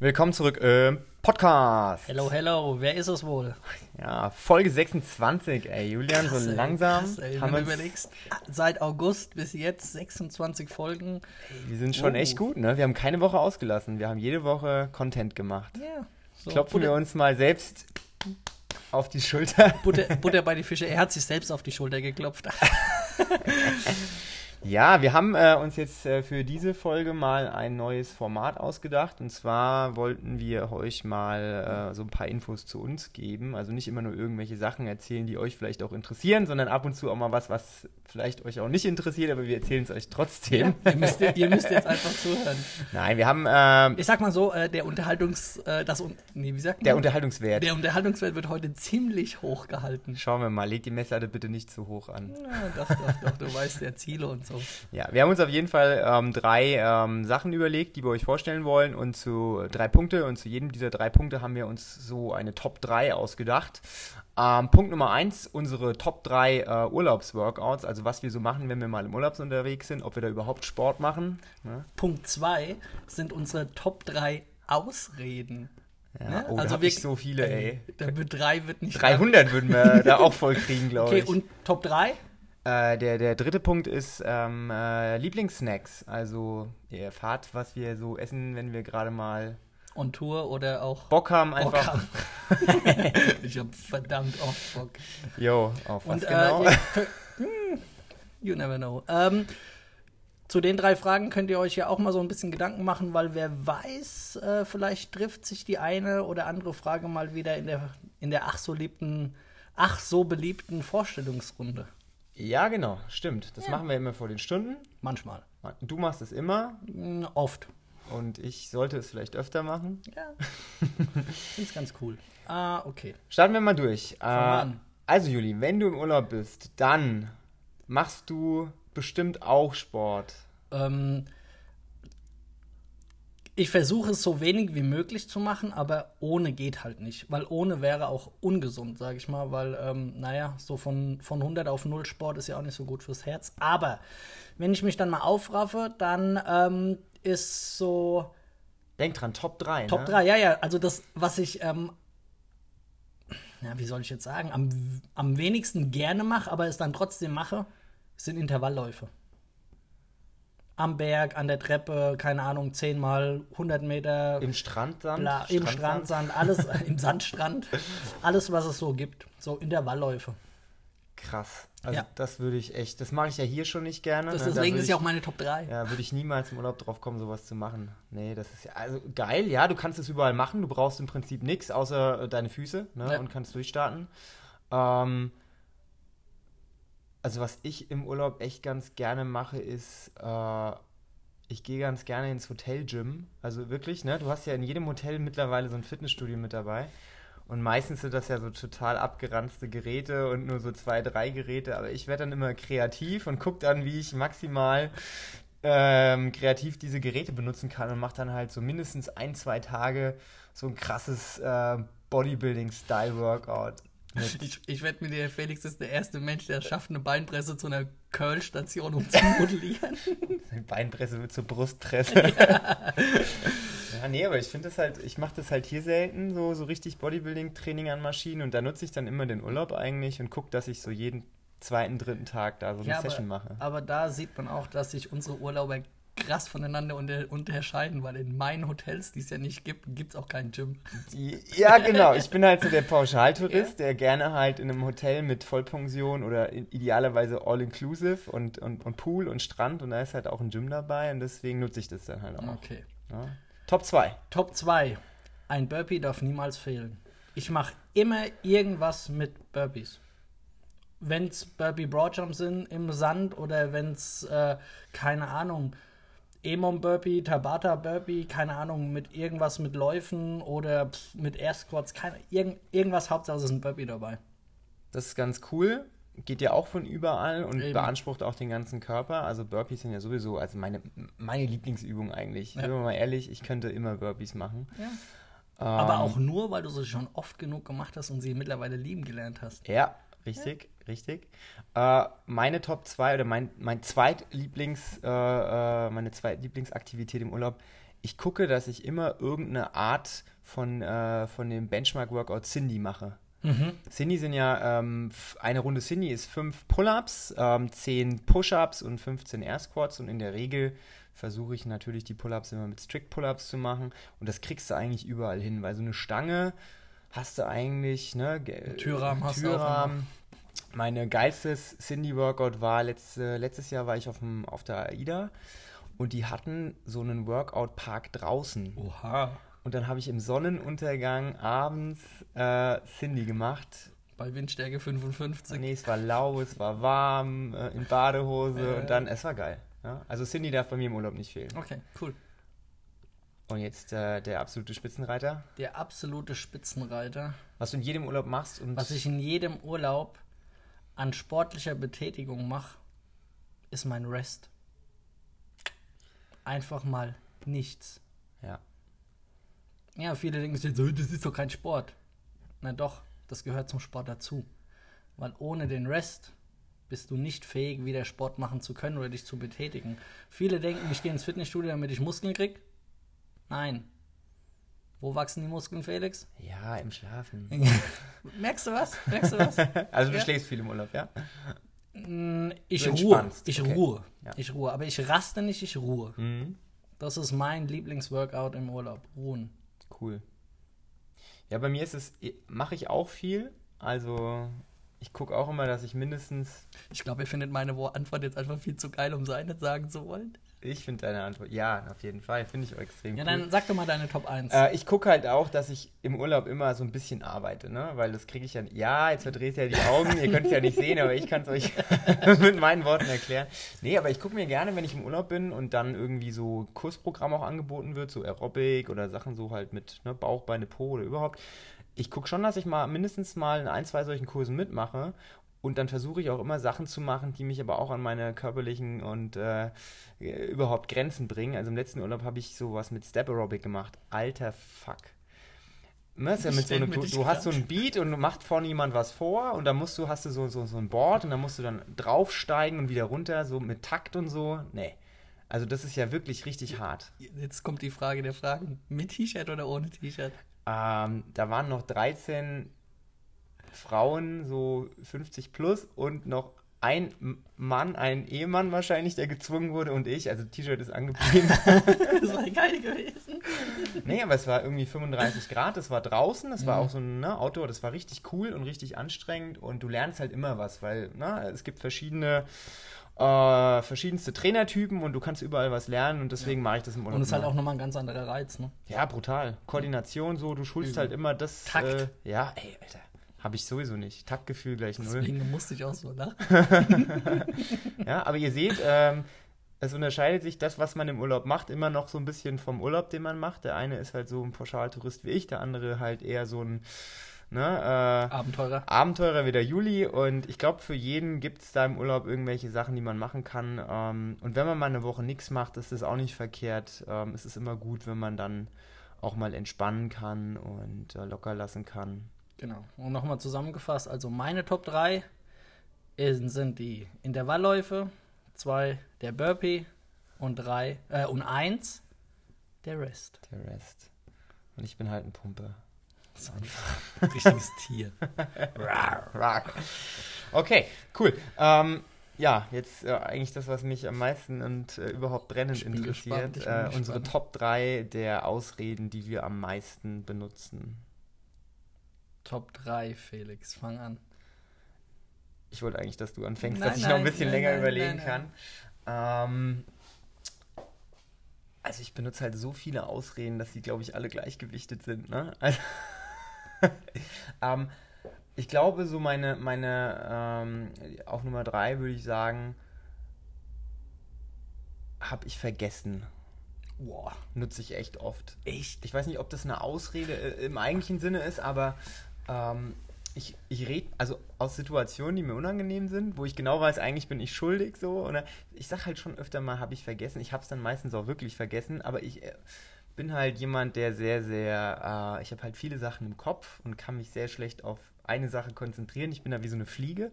Willkommen zurück im Podcast. Hello, hello. Wer ist es wohl? Ja, Folge 26, ey. Julian, krass, so langsam. Krass, ey. Haben wir überlegst, seit August bis jetzt 26 Folgen. Ey, wir sind schon echt gut, ne? Wir haben keine Woche ausgelassen. Wir haben jede Woche Content gemacht. Ja. So. Klopfen wir uns mal selbst auf die Schulter. Butter bei die Fische. Er hat sich selbst auf die Schulter geklopft. Ja, wir haben uns jetzt für diese Folge mal ein neues Format ausgedacht. Und zwar wollten wir euch mal so ein paar Infos zu uns geben. Also nicht immer nur irgendwelche Sachen erzählen, die euch vielleicht auch interessieren, sondern ab und zu auch mal was vielleicht euch auch nicht interessiert, aber wir erzählen es euch trotzdem. Ja, ihr müsst jetzt einfach zuhören. Nein, wir haben... ich sag mal so, der Unterhaltungswert. Der Unterhaltungswert wird heute ziemlich hoch gehalten. Schauen wir mal, leg die Messlatte bitte nicht zu hoch an. Ja, doch, du weißt ja Ziele und so. Ja, wir haben uns auf jeden Fall drei Sachen überlegt, die wir euch vorstellen wollen, und zu drei Punkte. Und zu jedem dieser drei Punkte haben wir uns so eine Top 3 ausgedacht. Punkt Nummer 1, unsere Top 3 Urlaubsworkouts, also was wir so machen, wenn wir mal im Urlaub unterwegs sind, ob wir da überhaupt Sport machen. Ne? Punkt 2 sind unsere Top 3 Ausreden. Ja, ne? Also hab ich so viele, ey. 300 würden wir da auch voll kriegen, glaube ich. Okay, und Top 3? Der dritte Punkt ist Lieblingssnacks, also ihr erfahrt, was wir so essen, wenn wir gerade mal on Tour oder auch Bock haben einfach. Ich hab verdammt oft Bock. Jo, auf was. Und, genau? You never know. Zu den drei Fragen könnt ihr euch ja auch mal so ein bisschen Gedanken machen, weil wer weiß, vielleicht trifft sich die eine oder andere Frage mal wieder in der ach so beliebten Vorstellungsrunde. Ja, genau, stimmt. Das machen wir immer vor den Stunden. Manchmal. Du machst es immer? Oft. Und ich sollte es vielleicht öfter machen? Ja. Find's ganz cool. Okay. Starten wir mal durch. Also Juli, wenn du im Urlaub bist, dann machst du bestimmt auch Sport. Ich versuche es so wenig wie möglich zu machen, aber ohne geht halt nicht, weil ohne wäre auch ungesund, sage ich mal, weil, so von 100 auf 0 Sport ist ja auch nicht so gut fürs Herz, aber wenn ich mich dann mal aufraffe, dann ist so... Denk dran, Top 3, ne? Top 3, ja, also das, was ich, wie soll ich jetzt sagen, am wenigsten gerne mache, aber es dann trotzdem mache, sind Intervallläufe. Am Berg, an der Treppe, keine Ahnung, 10 mal 100 Meter. Im Strandsand? Im Strandsand, alles, im Sandstrand. Alles, was es so gibt. So Intervallläufe. Krass. Also Das würde ich echt, das mache ich ja hier schon nicht gerne. Deswegen ist ja auch meine Top 3. Ja, würde ich niemals im Urlaub drauf kommen, sowas zu machen. Nee, das ist ja, also geil, ja, du kannst es überall machen. Du brauchst im Prinzip nichts, außer deine Füße, ne, und kannst durchstarten. Also was ich im Urlaub echt ganz gerne mache, ist, ich gehe ganz gerne ins Hotel-Gym. Also wirklich, ne? Du hast ja in jedem Hotel mittlerweile so ein Fitnessstudio mit dabei. Und meistens sind das ja so total abgeranzte Geräte und nur so 2, 3 Geräte. Aber ich werde dann immer kreativ und gucke dann, wie ich maximal kreativ diese Geräte benutzen kann und mache dann halt so mindestens 1, 2 Tage so ein krasses Bodybuilding-Style-Workout. Ich wette mit dir, Felix ist der erste Mensch, der schafft, eine Beinpresse zu einer Curl-Station umzumodellieren. Eine Beinpresse wird zur Brustpresse. Ja. Ja, nee, aber ich finde das halt, ich mache das halt hier selten, so richtig Bodybuilding-Training an Maschinen, und da nutze ich dann immer den Urlaub eigentlich und gucke, dass ich so jeden 2., 3. Tag da so eine Session mache. Aber da sieht man auch, dass sich unsere Urlauber krass voneinander unterscheiden, weil in meinen Hotels, die es ja nicht gibt, gibt es auch kein Gym. Ja, genau. Ich bin halt so der Pauschaltourist, der gerne halt in einem Hotel mit Vollpension oder idealerweise All-Inclusive und Pool und Strand, und da ist halt auch ein Gym dabei, und deswegen nutze ich das dann halt auch. Okay. Ja. Top 2. Top 2. Ein Burpee darf niemals fehlen. Ich mache immer irgendwas mit Burpees. Wenn es Burpee Broadjumps sind im Sand oder wenn es, keine Ahnung, Emom Burpee, Tabata Burpee, keine Ahnung, mit irgendwas mit Läufen oder mit Air Squats, irgendwas, Hauptsache es ist ein Burpee dabei. Das ist ganz cool, geht ja auch von überall und beansprucht auch den ganzen Körper. Also Burpees sind ja sowieso, also meine Lieblingsübung eigentlich. Ja. Bin mal ehrlich, ich könnte immer Burpees machen. Ja. Aber auch nur, weil du sie schon oft genug gemacht hast und sie mittlerweile lieben gelernt hast. Ja, richtig. Ja. Richtig. Meine Top 2 oder meine Zweitlieblingsaktivität im Urlaub ich gucke, dass ich immer irgendeine Art von dem Benchmark-Workout Cindy mache. Mhm. Cindy sind ja, eine Runde Cindy ist 5 Pull-Ups, 10 Push-Ups und 15 Air-Squats, und in der Regel versuche ich natürlich die Pull-Ups immer mit Strict-Pull-Ups zu machen, und das kriegst du eigentlich überall hin, weil so eine Stange hast du eigentlich, ne, Türrahmen. Meine geilste Cindy-Workout war, letztes Jahr war ich auf der AIDA, und die hatten so einen Workout-Park draußen. Oha. Und dann habe ich im Sonnenuntergang abends Cindy gemacht. Bei Windstärke 55. Nee, es war lau, es war warm, in Badehose und dann, es war geil. Ja? Also Cindy darf bei mir im Urlaub nicht fehlen. Okay, cool. Und jetzt der absolute Spitzenreiter? Der absolute Spitzenreiter. Was du in jedem Urlaub machst? Und was ich in jedem Urlaub an sportlicher Betätigung mache, ist mein Rest. Einfach mal nichts. Ja. Ja, viele denken sich, so, das ist doch kein Sport. Na doch, das gehört zum Sport dazu. Weil ohne den Rest bist du nicht fähig, wieder Sport machen zu können oder dich zu betätigen. Viele denken, ich gehe ins Fitnessstudio, damit ich Muskeln kriege. Nein. Wo wachsen die Muskeln, Felix? Ja, im Schlafen. Merkst du was? Also du schläfst viel im Urlaub, ja? Ich ruhe. Ja. Ich ruhe, aber ich raste nicht, ich ruhe. Mhm. Das ist mein Lieblingsworkout im Urlaub, ruhen. Cool. Ja, bei mir mache ich auch viel. Also ich gucke auch immer, dass ich mindestens... Ich glaube, ihr findet meine Antwort jetzt einfach viel zu geil, um sie nicht sagen zu wollen. Ich finde deine Antwort, ja, auf jeden Fall, finde ich auch extrem cool. Ja, dann sag doch mal deine Top 1. Ich gucke halt auch, dass ich im Urlaub immer so ein bisschen arbeite, ne? Weil das kriege ich ja... Ja, jetzt verdreht ihr ja die Augen, ihr könnt es ja nicht sehen, aber ich kann es euch mit meinen Worten erklären. Nee, aber ich gucke mir gerne, wenn ich im Urlaub bin und dann irgendwie so Kursprogramm auch angeboten wird, so Aerobic oder Sachen so halt mit, ne, Bauch, Beine, Po oder überhaupt. Ich gucke schon, dass ich mal mindestens mal in 1, 2 solchen Kursen mitmache. Und dann versuche ich auch immer Sachen zu machen, die mich aber auch an meine körperlichen und überhaupt Grenzen bringen. Also im letzten Urlaub habe ich sowas mit Step Aerobic gemacht. Alter Fuck. Ja, mit so einem, du hast so einen Beat und machst vorne jemand was vor und dann hast du so ein Board und dann musst du dann draufsteigen und wieder runter, so mit Takt und so. Nee. Also das ist ja wirklich richtig hart. Jetzt kommt die Frage der Fragen. Mit T-Shirt oder ohne T-Shirt? Da waren noch 13... Frauen, so 50 plus, und noch ein Mann, ein Ehemann wahrscheinlich, der gezwungen wurde, und ich. Also T-Shirt ist angeblieben. Das war geil gewesen. Nee, aber es war irgendwie 35 Grad, es war draußen, es war auch so ein, ne, Outdoor, das war richtig cool und richtig anstrengend, und du lernst halt immer was, weil, ne, es gibt verschiedenste Trainertypen und du kannst überall was lernen, und deswegen mache ich das im Urlaub. Und es ist halt auch nochmal ein ganz anderer Reiz, ne? Ja, brutal. Koordination, so, du schulst halt immer das... Takt. Ja, ey, Alter. Habe ich sowieso nicht. Taktgefühl gleich 0. Deswegen musste ich auch so lachen. Ja, aber ihr seht, es unterscheidet sich das, was man im Urlaub macht, immer noch so ein bisschen vom Urlaub, den man macht. Der eine ist halt so ein Pauschaltourist wie ich, der andere halt eher so ein, ne, Abenteurer wie der Juli. Und ich glaube, für jeden gibt es da im Urlaub irgendwelche Sachen, die man machen kann. Und wenn man mal eine Woche nichts macht, ist das auch nicht verkehrt. Es ist immer gut, wenn man dann auch mal entspannen kann und locker lassen kann. Genau. Und nochmal zusammengefasst, also meine Top 3 sind die Intervallläufe, 2 der Burpee und 1 der Rest. Der Rest. Und ich bin halt ein Pumpe. So ein richtiges Tier. Okay, cool. Ja, jetzt eigentlich das, was mich am meisten und überhaupt brennend interessiert. Unsere Top 3 der Ausreden, die wir am meisten benutzen. Top 3, Felix, fang an. Ich wollte eigentlich, dass du anfängst, dass ich noch ein bisschen länger überlegen kann. Also ich benutze halt so viele Ausreden, dass die, glaube ich, alle gleichgewichtet sind, ne? Also ich glaube, so meine auf Nummer 3 würde ich sagen, habe ich vergessen. Boah, nutze ich echt oft. Echt? Ich weiß nicht, ob das eine Ausrede im eigentlichen Sinne ist, aber... Ich rede also aus Situationen, die mir unangenehm sind, wo ich genau weiß, eigentlich bin ich schuldig, so, oder ich sag halt schon öfter mal, habe ich vergessen, ich habe es dann meistens auch wirklich vergessen, aber ich bin halt jemand, der sehr, sehr, ich habe halt viele Sachen im Kopf und kann mich sehr schlecht auf eine Sache konzentrieren, ich bin da wie so eine Fliege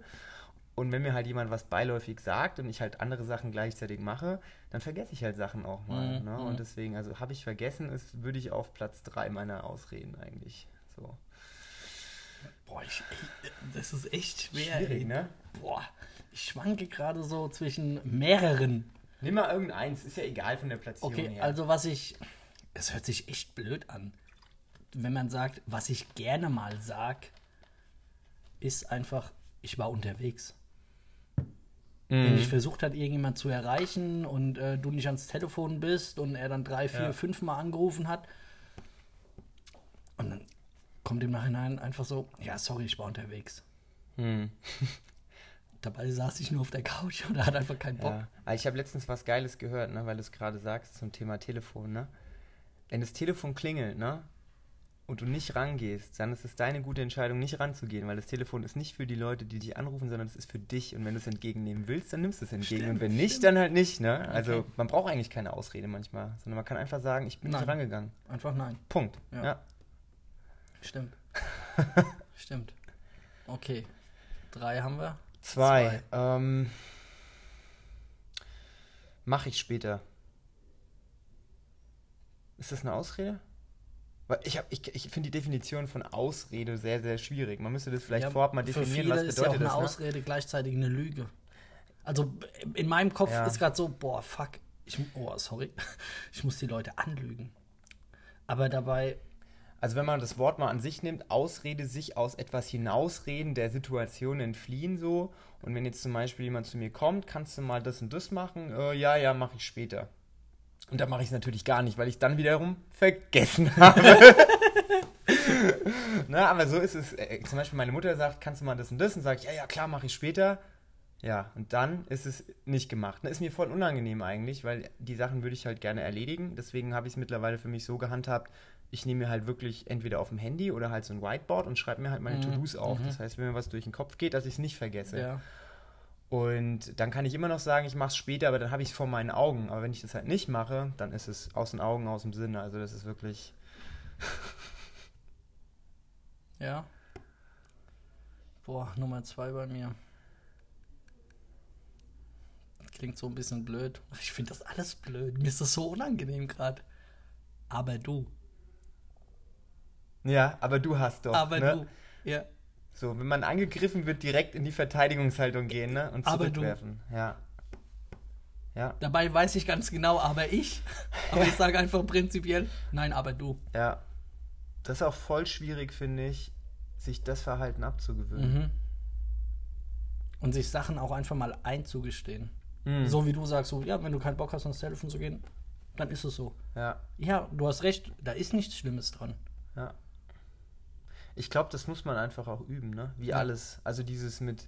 Und wenn mir halt jemand was beiläufig sagt und ich halt andere Sachen gleichzeitig mache, dann vergesse ich halt Sachen auch mal. Mhm, ne? Und deswegen, also habe ich vergessen, ist, würde ich auf Platz 3 meiner Ausreden eigentlich. So. Boah, das ist echt schwer. Schwierig, ey. Ne? Boah, ich schwanke gerade so zwischen mehreren. Nimm mal irgendeins, ist ja egal von der Platzierung her. Also es hört sich echt blöd an, wenn man sagt, was ich gerne mal sag, ist einfach, ich war unterwegs. Wenn ich versucht hat, irgendjemand zu erreichen und du nicht ans Telefon bist und er dann 3, 4, 5 Mal angerufen hat und dann kommt im Nachhinein einfach so, ja, sorry, ich war unterwegs. Dabei saß ich nur auf der Couch oder hat einfach keinen Bock. Ja. Ich habe letztens was Geiles gehört, ne, weil du es gerade sagst zum Thema Telefon. Ne? Wenn das Telefon klingelt, ne, und du nicht rangehst, dann ist es deine gute Entscheidung, nicht ranzugehen, weil das Telefon ist nicht für die Leute, die dich anrufen, sondern es ist für dich. Und wenn du es entgegennehmen willst, dann nimmst du es entgegen. Stimmt, und wenn nicht, dann halt nicht. Ne? Also man braucht eigentlich keine Ausrede manchmal, sondern man kann einfach sagen, ich bin nicht rangegangen. Einfach nein. Punkt. Ja. Stimmt. Stimmt. Okay. 3 haben wir. 2. Mach ich später. Ist das eine Ausrede? Weil ich finde die Definition von Ausrede sehr, sehr schwierig. Man müsste das vielleicht vorab mal definieren, was bedeutet das. Für viele ist ja auch eine Ausrede gleichzeitig eine Lüge. Also in meinem Kopf ist gerade so, boah, fuck, ich muss die Leute anlügen. Aber dabei... Also wenn man das Wort mal an sich nimmt, Ausrede, sich aus etwas hinausreden, der Situation entfliehen so. Und wenn jetzt zum Beispiel jemand zu mir kommt, kannst du mal das und das machen? Ja, mache ich später. Und dann mache ich es natürlich gar nicht, weil ich dann wiederum vergessen habe. Na, aber so ist es. Zum Beispiel meine Mutter sagt, kannst du mal das und das? Und sage ich, ja, klar, mache ich später. Ja, und dann ist es nicht gemacht. Das ist mir voll unangenehm eigentlich, weil die Sachen würde ich halt gerne erledigen. Deswegen habe ich es mittlerweile für mich so gehandhabt, ich nehme mir halt wirklich entweder auf dem Handy oder halt so ein Whiteboard und schreibe mir halt meine To-Dos auf. Das heißt, wenn mir was durch den Kopf geht, dass ich es nicht vergesse. Ja. Und dann kann ich immer noch sagen, ich mache es später, aber dann habe ich es vor meinen Augen. Aber wenn ich das halt nicht mache, dann ist es aus den Augen, aus dem Sinne. Also das ist wirklich... Ja. Boah, Nummer 2 bei mir. Klingt so ein bisschen blöd. Ich finde das alles blöd. Mir ist das so unangenehm gerade. Aber du. Ja, aber du hast doch. Aber ne? Du, ja. So, wenn man angegriffen wird, direkt in die Verteidigungshaltung gehen, ne? Und zurückwerfen. Aber du. Ja. Dabei weiß ich ganz genau, aber ich. Aber ich sage einfach prinzipiell, nein, aber du. Ja. Das ist auch voll schwierig, finde ich, sich das Verhalten abzugewöhnen. Und sich Sachen auch einfach mal einzugestehen. So wie du sagst, so, ja, wenn du keinen Bock hast, ans Telefon zu gehen, dann ist es so. Ja, du hast recht, da ist nichts Schlimmes dran. Ja. Ich glaube, das muss man einfach auch üben, ne? Wie alles. Also dieses mit,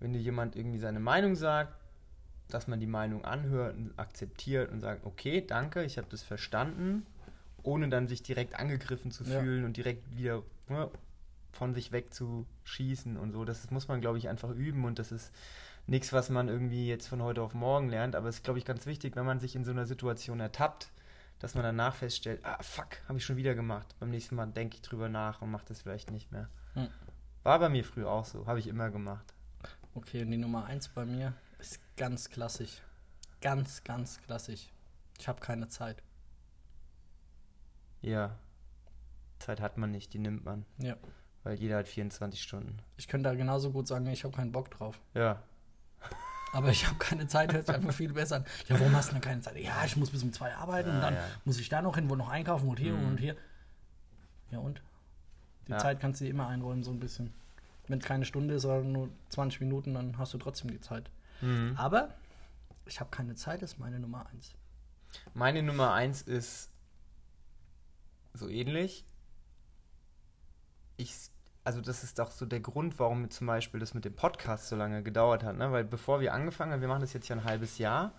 wenn dir jemand irgendwie seine Meinung sagt, dass man die Meinung anhört und akzeptiert und sagt, okay, danke, ich habe das verstanden, ohne dann sich direkt angegriffen zu fühlen und direkt wieder von sich wegzuschießen und so. Das muss man, glaube ich, einfach üben und das ist nichts, was man irgendwie jetzt von heute auf morgen lernt, aber es ist, glaube ich, ganz wichtig, wenn man sich in so einer Situation ertappt, dass man danach feststellt, habe ich schon wieder gemacht. Beim nächsten Mal denke ich drüber nach und mache das vielleicht nicht mehr. War bei mir früher auch so, habe ich immer gemacht. Okay, und die Nummer 1 bei mir ist ganz klassisch. Ganz, ganz klassisch. Ich habe keine Zeit. Ja, Zeit hat man nicht, die nimmt man. Ja. Weil jeder hat 24 Stunden. Ich könnte da genauso gut sagen, ich habe keinen Bock drauf. Ja. Aber ich habe keine Zeit, hört sich einfach viel besser an. Ja, warum hast du denn keine Zeit? Ja, ich muss bis um 2 arbeiten und dann muss ich da noch hin, wo noch einkaufen und hier und hier. Ja und? Die Zeit kannst du dir immer einräumen, so ein bisschen. Wenn es keine Stunde ist, sondern nur 20 Minuten, dann hast du trotzdem die Zeit. Aber ich habe keine Zeit, ist meine Nummer 1. Meine Nummer 1 ist so ähnlich. Also das ist doch so der Grund, warum zum Beispiel das mit dem Podcast so lange gedauert hat, ne? Weil bevor wir angefangen haben, wir machen das jetzt ja ein halbes Jahr,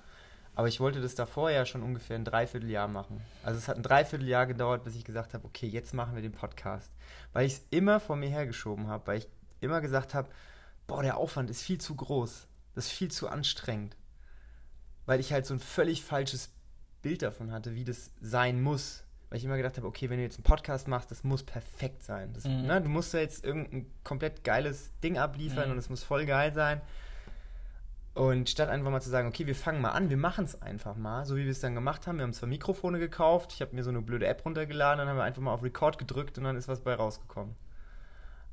aber ich wollte das davor ja schon ungefähr ein Dreivierteljahr machen. Also es hat ein Dreivierteljahr gedauert, bis ich gesagt habe, okay, jetzt machen wir den Podcast. Weil ich es immer vor mir hergeschoben habe, weil ich immer gesagt habe, boah, der Aufwand ist viel zu groß, das ist viel zu anstrengend. Weil ich halt so ein völlig falsches Bild davon hatte, wie das sein muss. Weil ich immer gedacht habe, okay, wenn du jetzt einen Podcast machst, das muss perfekt sein. Das, ne, du musst ja jetzt irgendein komplett geiles Ding abliefern und es muss voll geil sein. Und statt einfach mal zu sagen, okay, wir fangen mal an, wir machen es einfach mal, so wie wir es dann gemacht haben. Wir haben 2 Mikrofone gekauft, ich habe mir so eine blöde App runtergeladen, dann haben wir einfach mal auf Record gedrückt und dann ist was bei rausgekommen.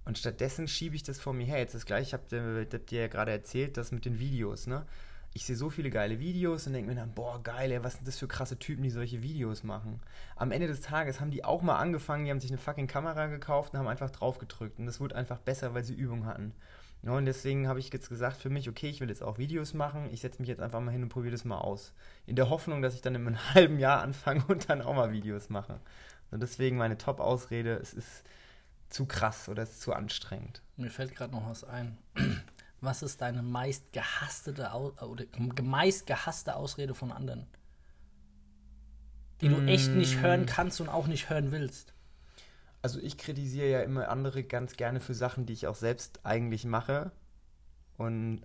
Und stattdessen schiebe ich das vor mir her. Jetzt das Gleiche, ich habe dir ja gerade erzählt, das mit den Videos, ne? Ich sehe so viele geile Videos und denke mir dann, boah, geil, ey, was sind das für krasse Typen, die solche Videos machen. Am Ende des Tages haben die auch mal angefangen, die haben sich eine fucking Kamera gekauft und haben einfach drauf gedrückt. Und das wurde einfach besser, weil sie Übung hatten. Ja, und deswegen habe ich jetzt gesagt für mich, okay, ich will jetzt auch Videos machen, ich setze mich jetzt einfach mal hin und probiere das mal aus. In der Hoffnung, dass ich dann in einem halben Jahr anfange und dann auch mal Videos mache. Und deswegen meine Top-Ausrede, es ist zu krass oder es ist zu anstrengend. Mir fällt gerade noch was ein. Was ist deine meist gehasste Ausrede von anderen? Die du echt nicht hören kannst und auch nicht hören willst. Also ich kritisiere ja immer andere ganz gerne für Sachen, die ich auch selbst eigentlich mache. Und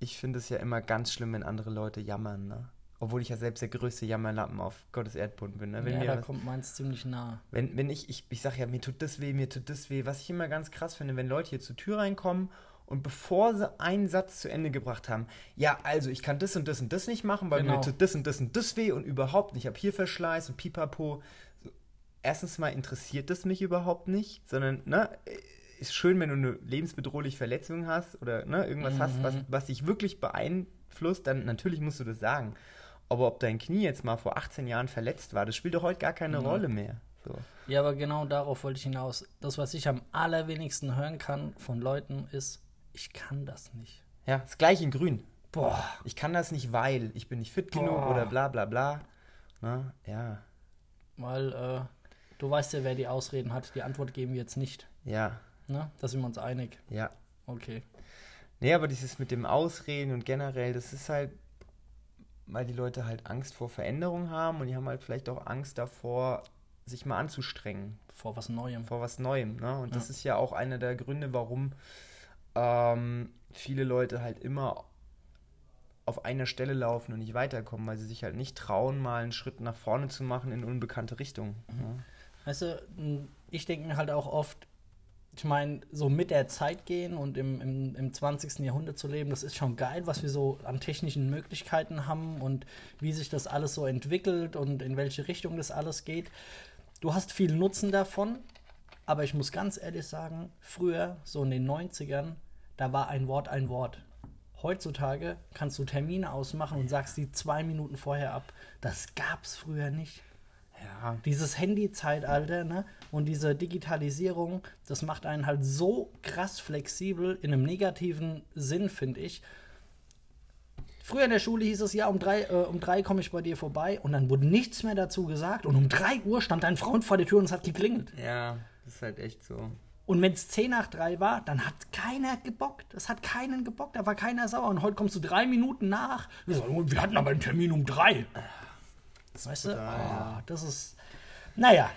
ich finde es ja immer ganz schlimm, wenn andere Leute jammern, ne? Obwohl ich ja selbst der größte Jammerlappen auf Gottes Erdboden bin. Ne? Wenn ja, da kommt meins ziemlich nah. Wenn ich sage ja, mir tut das weh. Was ich immer ganz krass finde, wenn Leute hier zur Tür reinkommen und bevor sie einen Satz zu Ende gebracht haben, ja, also ich kann das und das und das nicht machen, weil mir tut das und das und das weh und überhaupt nicht. Ich habe hier Verschleiß und pipapo. Erstens mal interessiert das mich überhaupt nicht, sondern, ne, ist schön, wenn du eine lebensbedrohliche Verletzung hast oder ne, irgendwas hast, was dich wirklich beeinflusst, dann natürlich musst du das sagen. Aber ob dein Knie jetzt mal vor 18 Jahren verletzt war, das spielt doch heute gar keine Rolle mehr. So. Ja, aber genau darauf wollte ich hinaus. Das, was ich am allerwenigsten hören kann von Leuten, ist, ich kann das nicht. Ja, das gleiche in Grün. Boah. Ich kann das nicht, weil ich bin nicht fit genug oder bla bla bla. Na, ja. Weil, du weißt ja, wer die Ausreden hat. Die Antwort geben wir jetzt nicht. Ja. Na, da sind wir uns einig. Ja. Okay. Nee, aber dieses mit dem Ausreden und generell, das ist halt, weil die Leute halt Angst vor Veränderung haben und die haben halt vielleicht auch Angst davor, sich mal anzustrengen. Vor was Neuem. Ne? Und das ist ja auch einer der Gründe, warum viele Leute halt immer auf einer Stelle laufen und nicht weiterkommen, weil sie sich halt nicht trauen, mal einen Schritt nach vorne zu machen in unbekannte Richtung. Ne? Weißt du, ich denke mir halt auch oft, ich meine, so mit der Zeit gehen und im 20. Jahrhundert zu leben, das ist schon geil, was wir so an technischen Möglichkeiten haben und wie sich das alles so entwickelt und in welche Richtung das alles geht. Du hast viel Nutzen davon, aber ich muss ganz ehrlich sagen, früher, so in den 90ern, da war ein Wort ein Wort. Heutzutage kannst du Termine ausmachen und sagst die 2 Minuten vorher ab. Das gab's früher nicht. Ja. Dieses Handy-Zeitalter, ne? Und diese Digitalisierung, das macht einen halt so krass flexibel in einem negativen Sinn, finde ich. Früher in der Schule hieß es, ja, um drei komme ich bei dir vorbei und dann wurde nichts mehr dazu gesagt und um 3 Uhr stand dein Freund vor der Tür und es hat geklingelt. Ja, das ist halt echt so. Und wenn es 10 nach 3 war, dann hat keiner gebockt. Es hat keinen gebockt, da war keiner sauer. Und heute kommst du 3 Minuten nach. Wir hatten aber einen Termin um 3. Das weißt du? Ja. Das ist, naja,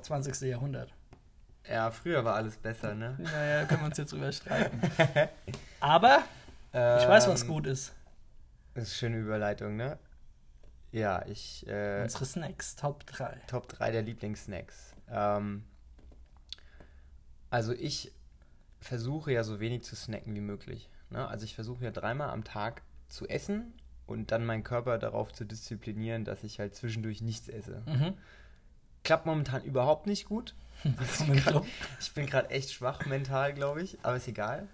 20. Jahrhundert. Ja, früher war alles besser, ne? Naja, können wir uns jetzt drüber streiten. Aber ich weiß, was gut ist. Das ist eine schöne Überleitung, ne? Ja, unsere Snacks, Top 3. Top 3 der Lieblingssnacks. Also ich versuche ja so wenig zu snacken wie möglich. Ne? Also ich versuche ja 3-mal am Tag zu essen und dann meinen Körper darauf zu disziplinieren, dass ich halt zwischendurch nichts esse. Mhm. Klappt momentan überhaupt nicht gut. Ich bin gerade echt schwach mental, glaube ich, aber ist egal.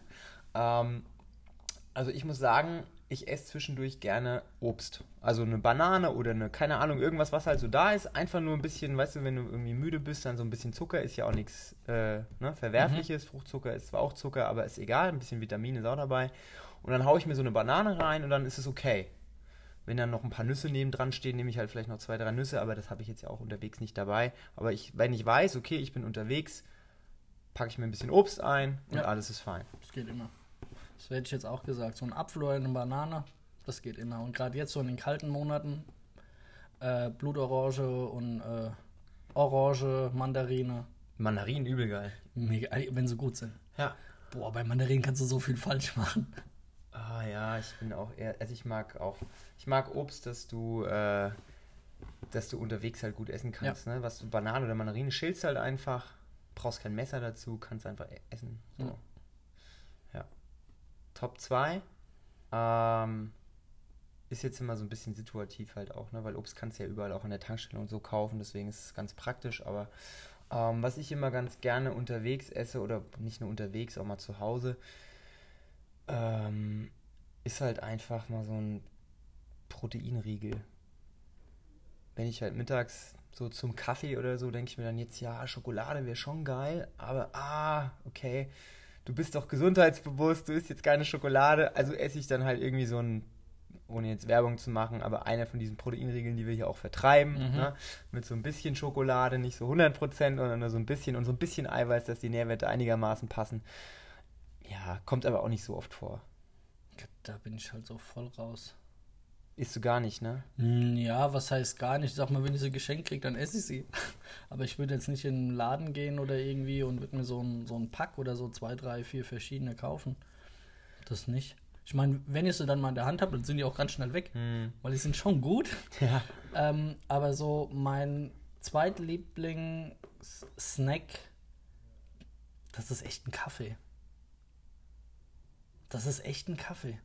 Also ich muss sagen, ich esse zwischendurch gerne Obst. Also eine Banane oder eine, keine Ahnung, irgendwas, was halt so da ist. Einfach nur ein bisschen, weißt du, wenn du irgendwie müde bist, dann so ein bisschen Zucker. Ist ja auch nichts Verwerfliches. Fruchtzucker ist zwar auch Zucker, aber ist egal. Ein bisschen Vitamine ist auch dabei. Und dann haue ich mir so eine Banane rein und dann ist es okay. Wenn dann noch ein paar Nüsse nebendran stehen, nehme ich halt vielleicht noch 2-3 Nüsse, aber das habe ich jetzt ja auch unterwegs nicht dabei. Aber wenn ich weiß, okay, ich bin unterwegs, packe ich mir ein bisschen Obst ein und alles ist fein. Das geht immer. Das hätte ich jetzt auch gesagt. So ein Apfel oder eine Banane, das geht immer. Und gerade jetzt so in den kalten Monaten, Blutorange und Orange, Mandarine. Mandarinen übel geil. Mega, wenn sie gut sind. Ja. Boah, bei Mandarinen kannst du so viel falsch machen. Ah ja, ich bin auch eher, also ich mag Obst, dass du unterwegs halt gut essen kannst, ne? Was du Banane oder Mandarine schälst halt einfach, brauchst kein Messer dazu, kannst einfach essen. So. Ja. Top 2, Ist jetzt immer so ein bisschen situativ halt auch, ne? Weil Obst kannst du ja überall auch an der Tankstelle und so kaufen, deswegen ist es ganz praktisch. Aber was ich immer ganz gerne unterwegs esse, oder nicht nur unterwegs, auch mal zu Hause, ist halt einfach mal so ein Proteinriegel. Wenn ich halt mittags so zum Kaffee oder so, denke ich mir dann jetzt, ja, Schokolade wäre schon geil, aber okay, du bist doch gesundheitsbewusst, du isst jetzt keine Schokolade, also esse ich dann halt irgendwie so ein, ohne jetzt Werbung zu machen, aber einer von diesen Proteinriegeln, die wir hier auch vertreiben, ne? Mit so ein bisschen Schokolade, nicht so 100%, sondern nur so ein bisschen und so ein bisschen Eiweiß, dass die Nährwerte einigermaßen passen. Ja, kommt aber auch nicht so oft vor. Da bin ich halt so voll raus. Isst du gar nicht, ne? Ja, was heißt gar nicht? Sag mal, wenn ich sie geschenkt kriege, dann esse ich sie. Aber ich würde jetzt nicht in den Laden gehen oder irgendwie und würde mir so ein Pack oder so 2, 3, 4 verschiedene kaufen. Das nicht. Ich meine, wenn ich sie dann mal in der Hand habe, dann sind die auch ganz schnell weg, weil die sind schon gut. Ja. Aber so mein Zweitlieblings-Snack, das ist echt ein Kaffee. Das ist echt ein Kaffee.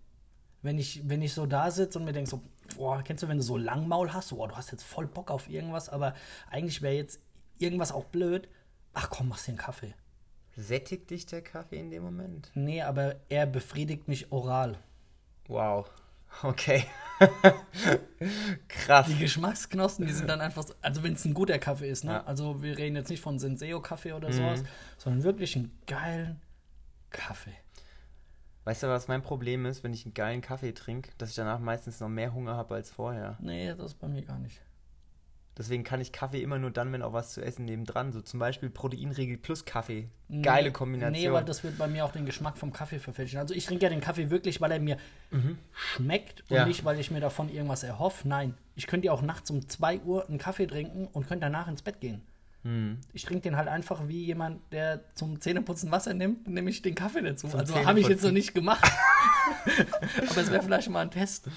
Wenn ich so da sitze und mir denke so, boah, kennst du, wenn du so Langmaul hast, boah, du hast jetzt voll Bock auf irgendwas, aber eigentlich wäre jetzt irgendwas auch blöd. Ach komm, machst dir einen Kaffee. Sättigt dich der Kaffee in dem Moment? Nee, aber er befriedigt mich oral. Wow. Okay. Krass. Die Geschmacksknospen, die sind dann einfach so, also wenn es ein guter Kaffee ist, ne? Ja. Also wir reden jetzt nicht von Senseo-Kaffee oder sowas, sondern wirklich einen geilen Kaffee. Weißt du, was mein Problem ist, wenn ich einen geilen Kaffee trinke, dass ich danach meistens noch mehr Hunger habe als vorher? Nee, das ist bei mir gar nicht. Deswegen kann ich Kaffee immer nur dann, wenn auch was zu essen nebendran. So zum Beispiel Proteinriegel plus Kaffee. Geile Kombination. Nee, weil das wird bei mir auch den Geschmack vom Kaffee verfälschen. Also ich trinke ja den Kaffee wirklich, weil er mir schmeckt und nicht, weil ich mir davon irgendwas erhoffe. Nein, ich könnte ja auch nachts um 2 Uhr einen Kaffee trinken und könnte danach ins Bett gehen. Ich trinke den halt einfach wie jemand, der zum Zähneputzen Wasser nimmt, nehme ich den Kaffee dazu. Zum also habe ich jetzt noch nicht gemacht. Aber es wäre vielleicht mal ein Test.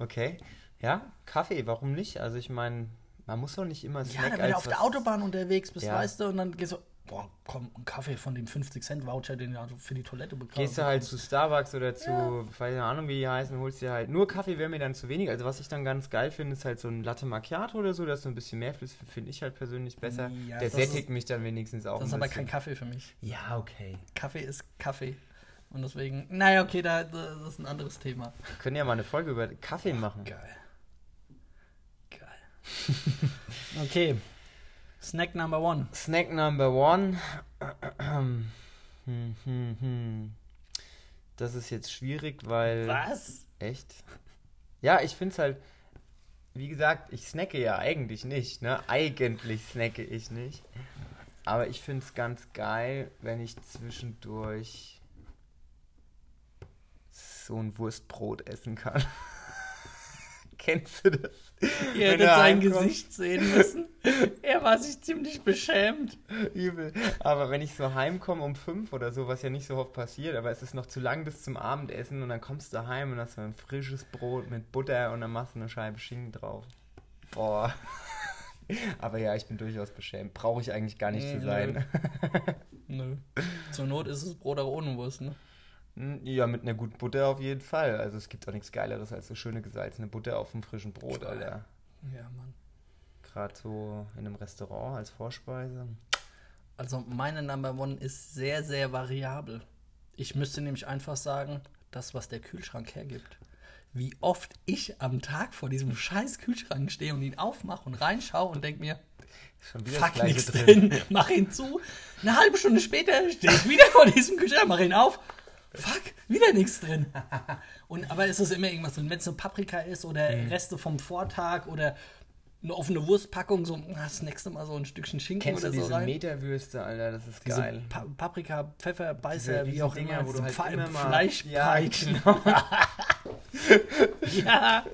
Okay, ja, Kaffee, warum nicht? Also ich meine... Man muss doch nicht immer Snack. Ja, dann, wenn du auf der Autobahn unterwegs bist, weißt du, und dann gehst du, boah, komm, ein Kaffee von dem 50-Cent-Voucher, den du für die Toilette bekommst. Gehst du halt zu Starbucks oder zu, keine Ahnung, wie die heißen, holst dir halt, nur Kaffee wäre mir dann zu wenig. Also was ich dann ganz geil finde, ist halt so ein Latte Macchiato oder so, das so ein bisschen mehr flüssig, finde ich halt persönlich besser. Ja, der sättigt mich dann wenigstens auch ein bisschen. Das ist aber kein Kaffee für mich. Ja, okay. Kaffee ist Kaffee. Und deswegen, naja, okay, das ist ein anderes Thema. Wir können ja mal eine Folge über Kaffee machen. Geil. Okay, Snack Number 1. Snack Number 1. Das ist jetzt schwierig, weil... Was? Echt? Ja, ich finde es halt, wie gesagt, ich snacke ja eigentlich nicht, ne? Eigentlich snacke ich nicht. Aber ich finde es ganz geil, wenn ich zwischendurch so ein Wurstbrot essen kann. Kennst du das? Ihr hättet sein Gesicht sehen müssen. Er war sich ziemlich beschämt. Übel. Aber wenn ich so heimkomme um 5 oder so, was ja nicht so oft passiert, aber es ist noch zu lang bis zum Abendessen und dann kommst du heim und hast so ein frisches Brot mit Butter und dann machst du eine Scheibe Schinken drauf. Boah. Aber ja, ich bin durchaus beschämt. Brauche ich eigentlich gar nicht zu sein. Nö. Zur Not ist es Brot auch ohne Wurst, ne? Ja, mit einer guten Butter auf jeden Fall. Also es gibt auch nichts Geileres als so schöne gesalzene Butter auf dem frischen Brot, Alter. Ja, Mann. Gerade so in einem Restaurant als Vorspeise. Also meine Number 1 ist sehr, sehr variabel. Ich müsste nämlich einfach sagen, das, was der Kühlschrank hergibt. Wie oft ich am Tag vor diesem scheiß Kühlschrank stehe und ihn aufmache und reinschaue und denke mir, schon wieder fuck, nichts drin, mach ihn zu. Eine halbe Stunde später stehe ich wieder vor diesem Kühlschrank, mach ihn auf. Fuck, wieder nichts drin. Aber es ist immer irgendwas drin. Wenn es so Paprika ist oder Reste vom Vortag oder eine offene Wurstpackung, so das nächste Mal so ein Stückchen Schinken kennst oder so rein. Kennst du diese Meterwürste, Alter? Das ist diese geil. Paprika, Pfeffer, Beißer, wie auch Dinger, immer. Wo du halt immer mal Fleischpeitschen. Ja,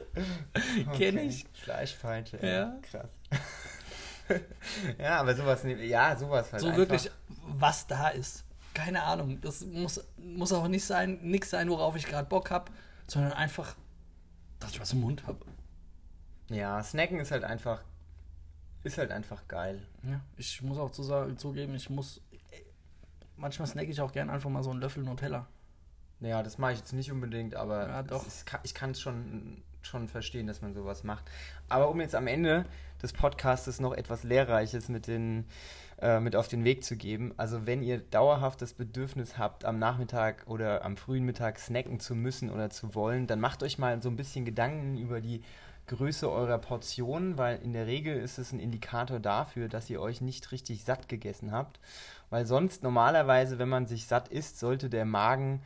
kenne ich. Fleischpeitsche, ja. Krass. Ja, aber sowas, ja, sowas halt so einfach. So wirklich, was da ist. Keine Ahnung, das muss auch nicht sein, nichts sein, worauf ich gerade Bock habe, sondern einfach, dass ich was im Mund habe. Ja, snacken ist halt einfach geil. Ja, ich muss auch zugeben, manchmal snacke ich auch gern einfach mal so einen Löffel Nutella. Naja, das mache ich jetzt nicht unbedingt, aber ja, doch. Ich kann es schon verstehen, dass man sowas macht. Aber um jetzt am Ende des Podcasts noch etwas Lehrreiches mit auf den Weg zu geben, also wenn ihr dauerhaft das Bedürfnis habt, am Nachmittag oder am frühen Mittag snacken zu müssen oder zu wollen, dann macht euch mal so ein bisschen Gedanken über die Größe eurer Portionen, weil in der Regel ist es ein Indikator dafür, dass ihr euch nicht richtig satt gegessen habt, weil sonst normalerweise, wenn man sich satt isst, sollte der Magen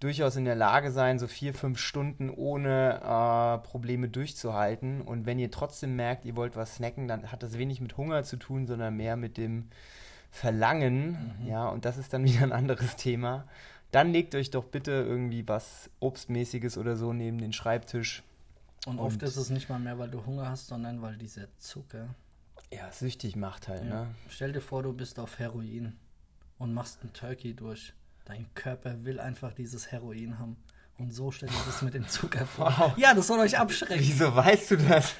durchaus in der Lage sein, so 4-5 Stunden ohne Probleme durchzuhalten. Und wenn ihr trotzdem merkt, ihr wollt was snacken, dann hat das wenig mit Hunger zu tun, sondern mehr mit dem Verlangen. Mhm. Ja, und das ist dann wieder ein anderes Thema. Dann legt euch doch bitte irgendwie was Obstmäßiges oder so neben den Schreibtisch. Und oft ist es nicht mal mehr, weil du Hunger hast, sondern weil dieser Zucker süchtig macht halt. Ja. Ne? Stell dir vor, du bist auf Heroin und machst einen Turkey durch. Dein Körper will einfach dieses Heroin haben. Und so stelle ich das mit dem Zucker vor. Wow. Ja, das soll euch abschrecken. Wieso weißt du das?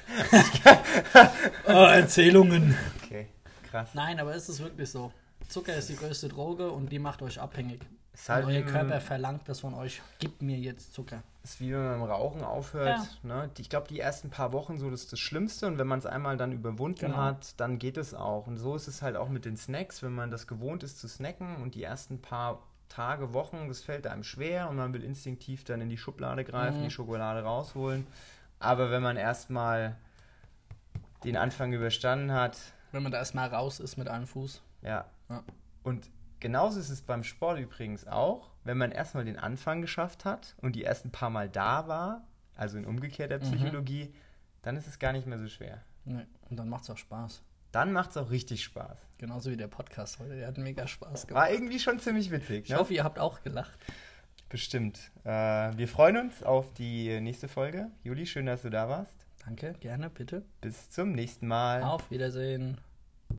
Erzählungen. Okay, krass. Nein, aber es ist wirklich so. Zucker ist die größte Droge und die macht euch abhängig. Halt, euer Körper verlangt das von euch. Gib mir jetzt Zucker. Ist wie wenn man beim Rauchen aufhört. Ja. Ne? Ich glaube, die ersten paar Wochen so das ist das Schlimmste. Und wenn man es einmal dann überwunden hat, dann geht es auch. Und so ist es halt auch mit den Snacks. Wenn man das gewohnt ist zu snacken und die ersten paar Tage, Wochen, das fällt einem schwer und man will instinktiv dann in die Schublade greifen, die Schokolade rausholen. Aber wenn man erstmal den Anfang überstanden hat. Wenn man da erstmal raus ist mit einem Fuß. Ja. Und genauso ist es beim Sport übrigens auch, wenn man erstmal den Anfang geschafft hat und die ersten paar Mal da war, also in umgekehrter Psychologie, dann ist es gar nicht mehr so schwer. Nee. Und dann macht es auch Spaß. Dann macht's auch richtig Spaß. Genauso wie der Podcast heute, der hat mega Spaß gemacht. War irgendwie schon ziemlich witzig. Ich hoffe, ihr habt auch gelacht. Bestimmt. Wir freuen uns auf die nächste Folge. Juli, schön, dass du da warst. Danke, gerne, bitte. Bis zum nächsten Mal. Auf Wiedersehen.